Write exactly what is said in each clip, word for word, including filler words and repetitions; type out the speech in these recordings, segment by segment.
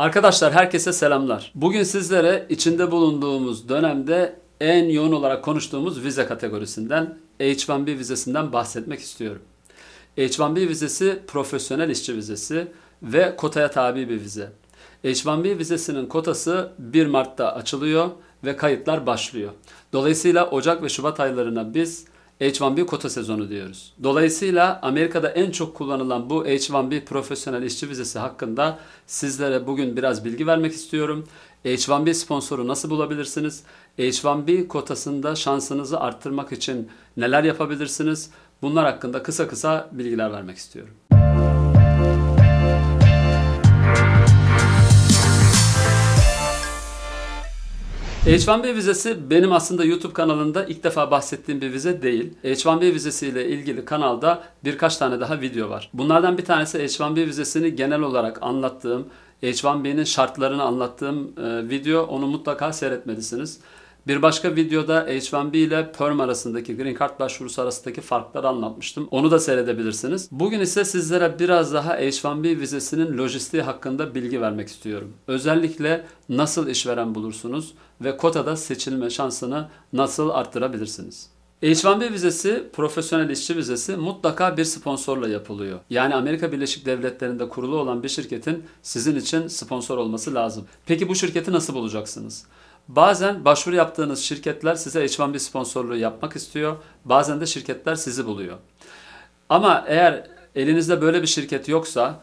Arkadaşlar herkese selamlar. Bugün sizlere içinde bulunduğumuz dönemde en yoğun olarak konuştuğumuz vize kategorisinden H bir B vizesinden bahsetmek istiyorum. H bir B vizesi profesyonel işçi vizesi ve kotaya tabi bir vize. H bir B vizesinin kotası bir Mart'ta açılıyor ve kayıtlar başlıyor. Dolayısıyla Ocak ve Şubat aylarına biz H bir B kota sezonu diyoruz. Dolayısıyla Amerika'da en çok kullanılan bu H bir B profesyonel işçi vizesi hakkında sizlere bugün biraz bilgi vermek istiyorum. H bir B sponsoru nasıl bulabilirsiniz? H bir B kotasında şansınızı arttırmak için neler yapabilirsiniz? Bunlar hakkında kısa kısa bilgiler vermek istiyorum. H bir B vizesi benim aslında YouTube kanalında ilk defa bahsettiğim bir vize değil. H bir B vizesiyle ilgili kanalda birkaç tane daha video var. Bunlardan bir tanesi H bir B vizesini genel olarak anlattığım, H bir B'nin şartlarını anlattığım video. Onu mutlaka seyretmelisiniz. Bir başka videoda H bir B ile PERM arasındaki, Green Card başvurusu arasındaki farkları anlatmıştım. Onu da seyredebilirsiniz. Bugün ise sizlere biraz daha H bir B vizesinin lojistiği hakkında bilgi vermek istiyorum. Özellikle nasıl işveren bulursunuz ve kotada seçilme şansını nasıl arttırabilirsiniz? H bir B vizesi, profesyonel işçi vizesi mutlaka bir sponsorla yapılıyor. Yani Amerika Birleşik Devletleri'nde kurulu olan bir şirketin sizin için sponsor olması lazım. Peki bu şirketi nasıl bulacaksınız? Bazen başvuru yaptığınız şirketler size H bir B sponsorluğu yapmak istiyor. Bazen de şirketler sizi buluyor. Ama eğer elinizde böyle bir şirket yoksa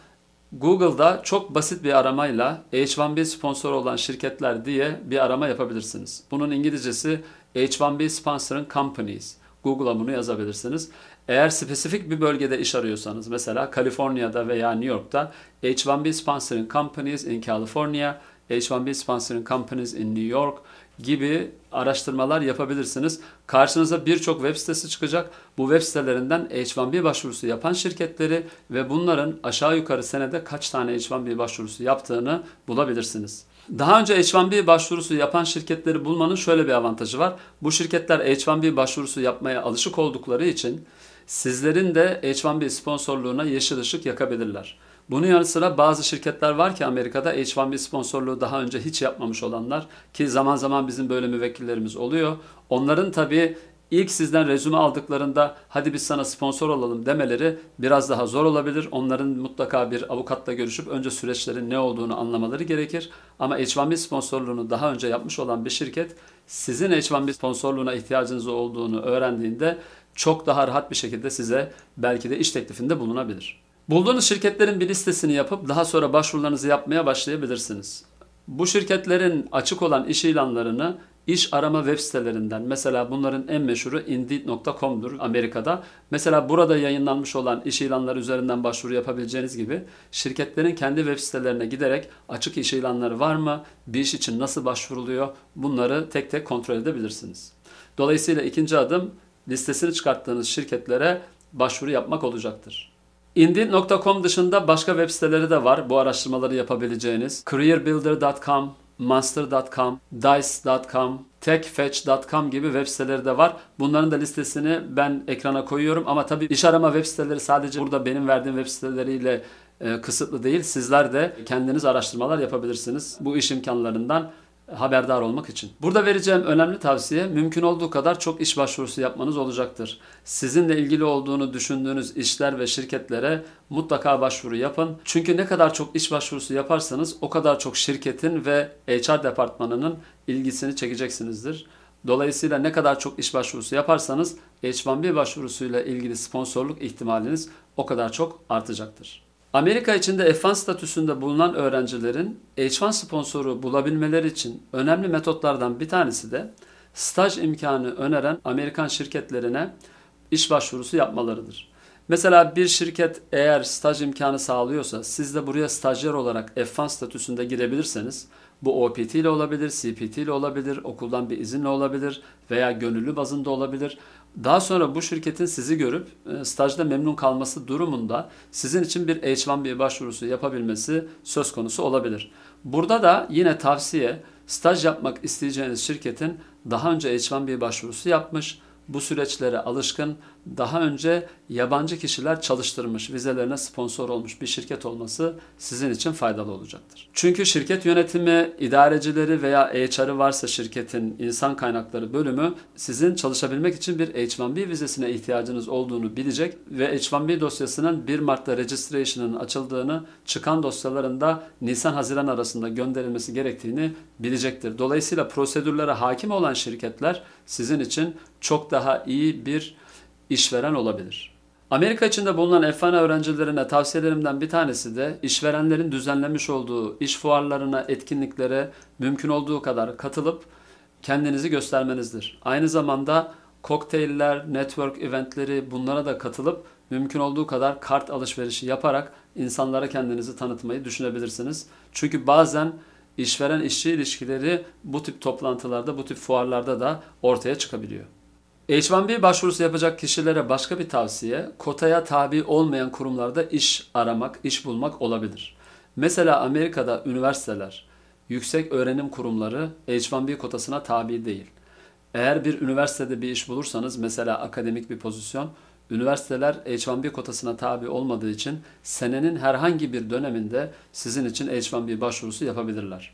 Google'da çok basit bir aramayla H bir B sponsoru olan şirketler diye bir arama yapabilirsiniz. Bunun İngilizcesi H bir B Sponsoring Companies. Google'a bunu yazabilirsiniz. Eğer spesifik bir bölgede iş arıyorsanız, mesela Kaliforniya'da veya New York'ta H bir B Sponsoring Companies in California, H bir B Sponsoring Companies in New York gibi araştırmalar yapabilirsiniz. Karşınıza birçok web sitesi çıkacak. Bu web sitelerinden H bir B başvurusu yapan şirketleri ve bunların aşağı yukarı senede kaç tane H bir B başvurusu yaptığını bulabilirsiniz. Daha önce H bir B başvurusu yapan şirketleri bulmanın şöyle bir avantajı var. Bu şirketler H bir B başvurusu yapmaya alışık oldukları için sizlerin de H bir B sponsorluğuna yeşil ışık yakabilirler. Bunun yanı sıra bazı şirketler var ki Amerika'da H bir B sponsorluğu daha önce hiç yapmamış olanlar, ki zaman zaman bizim böyle müvekkillerimiz oluyor. Onların tabii ilk sizden rezüme aldıklarında hadi biz sana sponsor olalım demeleri biraz daha zor olabilir. Onların mutlaka bir avukatla görüşüp önce süreçlerin ne olduğunu anlamaları gerekir. Ama H bir B sponsorluğunu daha önce yapmış olan bir şirket sizin H bir B sponsorluğuna ihtiyacınız olduğunu öğrendiğinde çok daha rahat bir şekilde size belki de iş teklifinde bulunabilir. Bulduğunuz şirketlerin bir listesini yapıp daha sonra başvurularınızı yapmaya başlayabilirsiniz. Bu şirketlerin açık olan iş ilanlarını iş arama web sitelerinden, mesela bunların en meşhuru Indeed nokta com'dur Amerika'da. Mesela burada yayınlanmış olan iş ilanları üzerinden başvuru yapabileceğiniz gibi şirketlerin kendi web sitelerine giderek açık iş ilanları var mı, bir iş için nasıl başvuruluyor, bunları tek tek kontrol edebilirsiniz. Dolayısıyla ikinci adım listesini çıkarttığınız şirketlere başvuru yapmak olacaktır. Indeed nokta com dışında başka web siteleri de var bu araştırmaları yapabileceğiniz. Careerbuilder nokta com, Monster nokta com, Dice nokta com, TechFetch nokta com gibi web siteleri de var. Bunların da listesini ben ekrana koyuyorum ama tabii iş arama web siteleri sadece burada benim verdiğim web siteleriyle kısıtlı değil. Sizler de kendiniz araştırmalar yapabilirsiniz bu iş imkanlarından haberdar olmak için. Burada vereceğim önemli tavsiye, mümkün olduğu kadar çok iş başvurusu yapmanız olacaktır. Sizinle ilgili olduğunu düşündüğünüz işler ve şirketlere mutlaka başvuru yapın. Çünkü ne kadar çok iş başvurusu yaparsanız o kadar çok şirketin ve H R departmanının ilgisini çekeceksinizdir. Dolayısıyla ne kadar çok iş başvurusu yaparsanız H bir B başvurusuyla ilgili sponsorluk ihtimaliniz o kadar çok artacaktır. Amerika içinde F bir statüsünde bulunan öğrencilerin H bir sponsoru bulabilmeleri için önemli metotlardan bir tanesi de staj imkanı öneren Amerikan şirketlerine iş başvurusu yapmalarıdır. Mesela bir şirket eğer staj imkanı sağlıyorsa siz de buraya stajyer olarak F bir statüsünde girebilirseniz bu O P T ile olabilir, C P T ile olabilir, okuldan bir izinle olabilir veya gönüllü bazında olabilir. Daha sonra bu şirketin sizi görüp stajda memnun kalması durumunda sizin için bir H bir B başvurusu yapabilmesi söz konusu olabilir. Burada da yine tavsiye, staj yapmak isteyeceğiniz şirketin daha önce H bir B başvurusu yapmış, bu süreçlere alışkın daha önce yabancı kişiler çalıştırmış, vizelerine sponsor olmuş bir şirket olması sizin için faydalı olacaktır. Çünkü şirket yönetimi, idarecileri veya H R'ı varsa şirketin insan kaynakları bölümü sizin çalışabilmek için bir H bir B vizesine ihtiyacınız olduğunu bilecek ve H bir B dosyasının bir Mart'ta registration'ın açıldığını, çıkan dosyaların da Nisan-Haziran arasında gönderilmesi gerektiğini bilecektir. Dolayısıyla prosedürlere hakim olan şirketler sizin için çok daha iyi bir işveren olabilir. Amerika içinde bulunan F bir öğrencilerine tavsiyelerimden bir tanesi de işverenlerin düzenlemiş olduğu iş fuarlarına, etkinliklere mümkün olduğu kadar katılıp kendinizi göstermenizdir. Aynı zamanda kokteyller, network eventleri, bunlara da katılıp mümkün olduğu kadar kart alışverişi yaparak insanlara kendinizi tanıtmayı düşünebilirsiniz. Çünkü bazen işveren-işçi ilişkileri bu tip toplantılarda, bu tip fuarlarda da ortaya çıkabiliyor. H bir B başvurusu yapacak kişilere başka bir tavsiye, kotaya tabi olmayan kurumlarda iş aramak, iş bulmak olabilir. Mesela Amerika'da üniversiteler, yüksek öğrenim kurumları H bir B kotasına tabi değil. Eğer bir üniversitede bir iş bulursanız, mesela akademik bir pozisyon, üniversiteler H bir B kotasına tabi olmadığı için senenin herhangi bir döneminde sizin için H bir B başvurusu yapabilirler.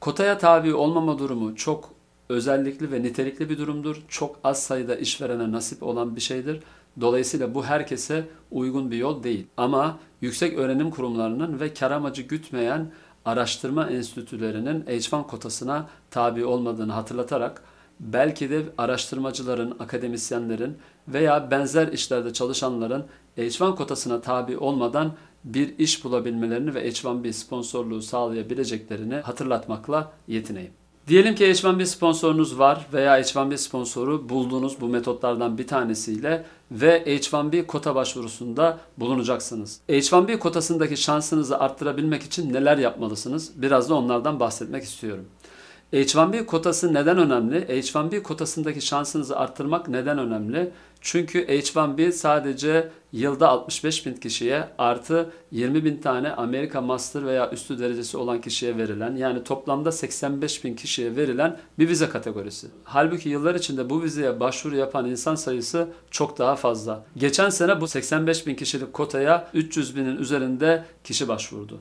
Kotaya tabi olmama durumu çok özellikli ve nitelikli bir durumdur. Çok az sayıda işverene nasip olan bir şeydir. Dolayısıyla bu herkese uygun bir yol değil. Ama yüksek öğrenim kurumlarının ve kar amacı gütmeyen araştırma enstitülerinin H bir kotasına tabi olmadığını hatırlatarak belki de araştırmacıların, akademisyenlerin veya benzer işlerde çalışanların H bir kotasına tabi olmadan bir iş bulabilmelerini ve H bir B sponsorluğu sağlayabileceklerini hatırlatmakla yetineyim. Diyelim ki H bir B sponsorunuz var veya H bir B sponsoru buldunuz bu metotlardan bir tanesiyle ve H bir B kota başvurusunda bulunacaksınız. H bir B kotasındaki şansınızı arttırabilmek için neler yapmalısınız? Biraz da onlardan bahsetmek istiyorum. H bir B kotası neden önemli? H bir B kotasındaki şansınızı arttırmak neden önemli? Çünkü H bir B sadece yılda altmış beş bin kişiye artı yirmi bin tane Amerika master veya üstü derecesi olan kişiye verilen, yani toplamda seksen beş bin kişiye verilen bir vize kategorisi. Halbuki yıllar içinde bu vizeye başvuru yapan insan sayısı çok daha fazla. Geçen sene bu seksen beş bin kişilik kotaya üç yüz binin üzerinde kişi başvurdu.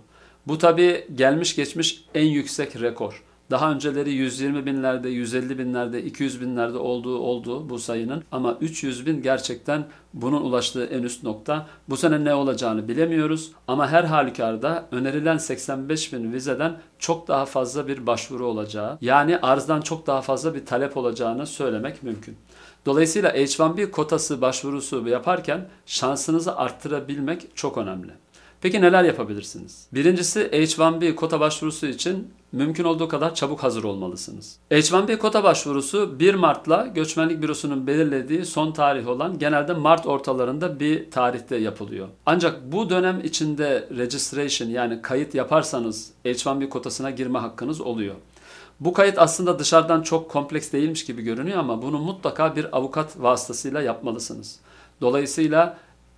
Bu tabii gelmiş geçmiş en yüksek rekor. Daha önceleri yüz yirmi binlerde, yüz elli binlerde, iki yüz binlerde olduğu oldu bu sayının. Ama üç yüz bin gerçekten bunun ulaştığı en üst nokta. Bu sene ne olacağını bilemiyoruz. Ama her halükarda önerilen seksen beş bin vizeden çok daha fazla bir başvuru olacağı, yani arzdan çok daha fazla bir talep olacağını söylemek mümkün. Dolayısıyla H bir B kotası başvurusu yaparken şansınızı arttırabilmek çok önemli. Peki neler yapabilirsiniz? Birincisi, H bir B kota başvurusu için mümkün olduğu kadar çabuk hazır olmalısınız. H bir B kota başvurusu bir Mart'la göçmenlik bürosunun belirlediği son tarih olan genelde Mart ortalarında bir tarihte yapılıyor. Ancak bu dönem içinde registration, yani kayıt yaparsanız H bir B kotasına girme hakkınız oluyor. Bu kayıt aslında dışarıdan çok kompleks değilmiş gibi görünüyor ama bunu mutlaka bir avukat vasıtasıyla yapmalısınız. Dolayısıyla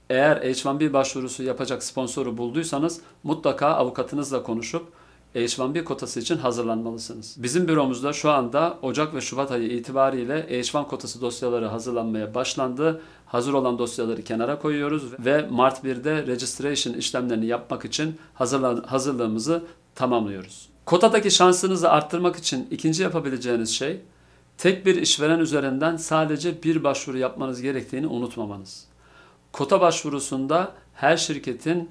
eğer H bir B başvurusu yapacak sponsoru bulduysanız mutlaka avukatınızla konuşup H bir B kotası için hazırlanmalısınız. Bizim büromuzda şu anda Ocak ve Şubat ayı itibariyle H bir kotası dosyaları hazırlanmaya başlandı. Hazır olan dosyaları kenara koyuyoruz ve Mart bir'de registration işlemlerini yapmak için hazırlığımızı tamamlıyoruz. Kotadaki şansınızı arttırmak için ikinci yapabileceğiniz şey, tek bir işveren üzerinden sadece bir başvuru yapmanız gerektiğini unutmamanız. Kota başvurusunda her şirketin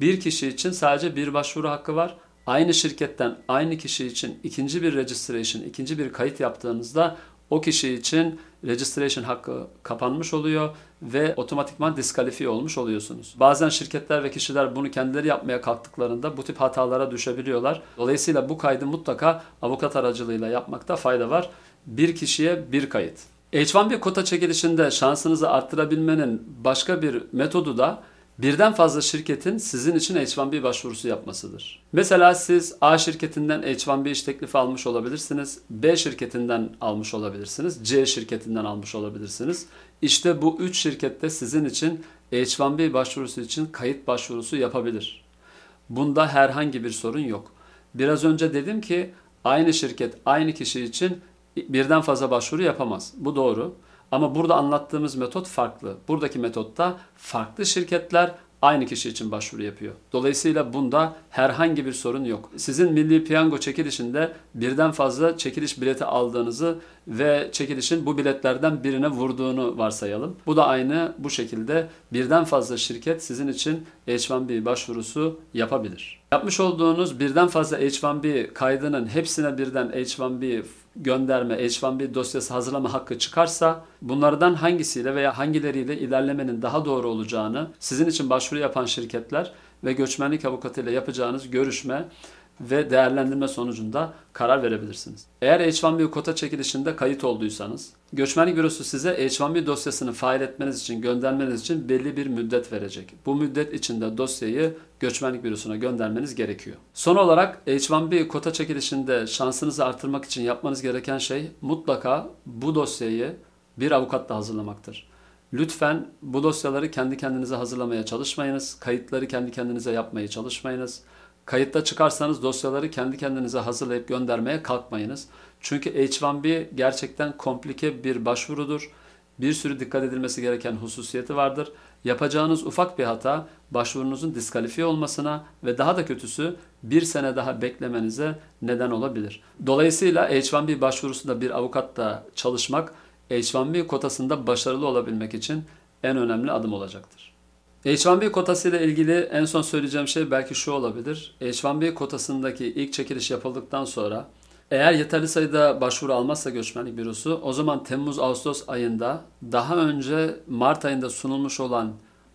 bir kişi için sadece bir başvuru hakkı var. Aynı şirketten aynı kişi için ikinci bir registration, ikinci bir kayıt yaptığınızda o kişi için registration hakkı kapanmış oluyor ve otomatikman diskalifiye olmuş oluyorsunuz. Bazen şirketler ve kişiler bunu kendileri yapmaya kalktıklarında bu tip hatalara düşebiliyorlar. Dolayısıyla bu kaydı mutlaka avukat aracılığıyla yapmakta fayda var. Bir kişiye bir kayıt. H bir B kota çekilişinde şansınızı arttırabilmenin başka bir metodu da birden fazla şirketin sizin için H bir B başvurusu yapmasıdır. Mesela siz A şirketinden H bir B iş teklifi almış olabilirsiniz, B şirketinden almış olabilirsiniz, C şirketinden almış olabilirsiniz. İşte bu üç şirket de sizin için H bir B başvurusu için kayıt başvurusu yapabilir. Bunda herhangi bir sorun yok. Biraz önce dedim ki aynı şirket aynı kişi için birden fazla başvuru yapamaz. Bu doğru. Ama burada anlattığımız metot farklı. Buradaki metotta farklı şirketler aynı kişi için başvuru yapıyor. Dolayısıyla bunda herhangi bir sorun yok. Sizin milli piyango çekilişinde birden fazla çekiliş bileti aldığınızı ve çekilişin bu biletlerden birine vurduğunu varsayalım. Bu da aynı bu şekilde birden fazla şirket sizin için H bir B başvurusu yapabilir. Yapmış olduğunuz birden fazla H bir B kaydının hepsine birden H bir B gönderme, H bir B dosyası hazırlama hakkı çıkarsa bunlardan hangisiyle veya hangileriyle ilerlemenin daha doğru olacağını sizin için başvuru yapan şirketler ve göçmenlik avukatıyla yapacağınız görüşme ve değerlendirme sonucunda karar verebilirsiniz. Eğer H bir B kota çekilişinde kayıt olduysanız, göçmenlik bürosu size H bir B dosyasını fail etmeniz için, göndermeniz için belli bir müddet verecek. Bu müddet içinde dosyayı göçmenlik bürosuna göndermeniz gerekiyor. Son olarak H bir B kota çekilişinde şansınızı artırmak için yapmanız gereken şey mutlaka bu dosyayı bir avukatla hazırlamaktır. Lütfen bu dosyaları kendi kendinize hazırlamaya çalışmayınız. Kayıtları kendi kendinize yapmaya çalışmayınız. Kayıtta çıkarsanız dosyaları kendi kendinize hazırlayıp göndermeye kalkmayınız. Çünkü H bir B gerçekten komplike bir başvurudur. Bir sürü dikkat edilmesi gereken hususiyeti vardır. Yapacağınız ufak bir hata başvurunuzun diskalifiye olmasına ve daha da kötüsü bir sene daha beklemenize neden olabilir. Dolayısıyla H bir B başvurusunda bir avukatla çalışmak H bir B kotasında başarılı olabilmek için en önemli adım olacaktır. H bir B kotası ile ilgili en son söyleyeceğim şey belki şu olabilir. H bir B kotasındaki ilk çekiliş yapıldıktan sonra eğer yeterli sayıda başvuru almazsa göçmenlik bürosu o zaman Temmuz-Ağustos ayında daha önce Mart ayında sunulmuş olan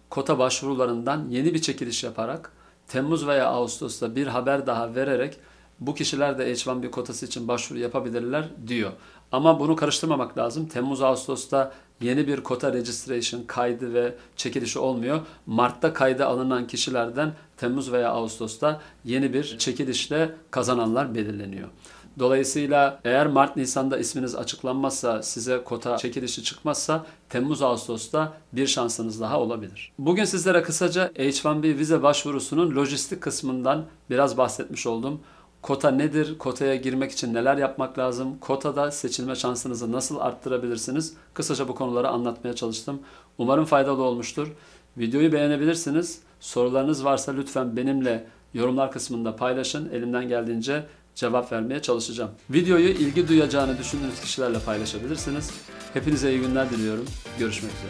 kota başvurularından yeni bir çekiliş yaparak Temmuz veya Ağustos'ta bir haber daha vererek bu kişiler de H bir B kotası için başvuru yapabilirler diyor. Ama bunu karıştırmamak lazım. Temmuz-Ağustos'ta yeni bir kota registration kaydı ve çekilişi olmuyor. Mart'ta kayda alınan kişilerden Temmuz veya Ağustos'ta yeni bir çekilişle kazananlar belirleniyor. Dolayısıyla eğer Mart-Nisan'da isminiz açıklanmazsa, size kota çekilişi çıkmazsa Temmuz-Ağustos'ta bir şansınız daha olabilir. Bugün sizlere kısaca H bir B vize başvurusunun lojistik kısmından biraz bahsetmiş oldum. Kota nedir? Kotaya girmek için neler yapmak lazım? Kotada seçilme şansınızı nasıl arttırabilirsiniz? Kısaca bu konuları anlatmaya çalıştım. Umarım faydalı olmuştur. Videoyu beğenebilirsiniz. Sorularınız varsa lütfen benimle yorumlar kısmında paylaşın. Elimden geldiğince cevap vermeye çalışacağım. Videoyu ilgi duyacağını düşündüğünüz kişilerle paylaşabilirsiniz. Hepinize iyi günler diliyorum. Görüşmek üzere.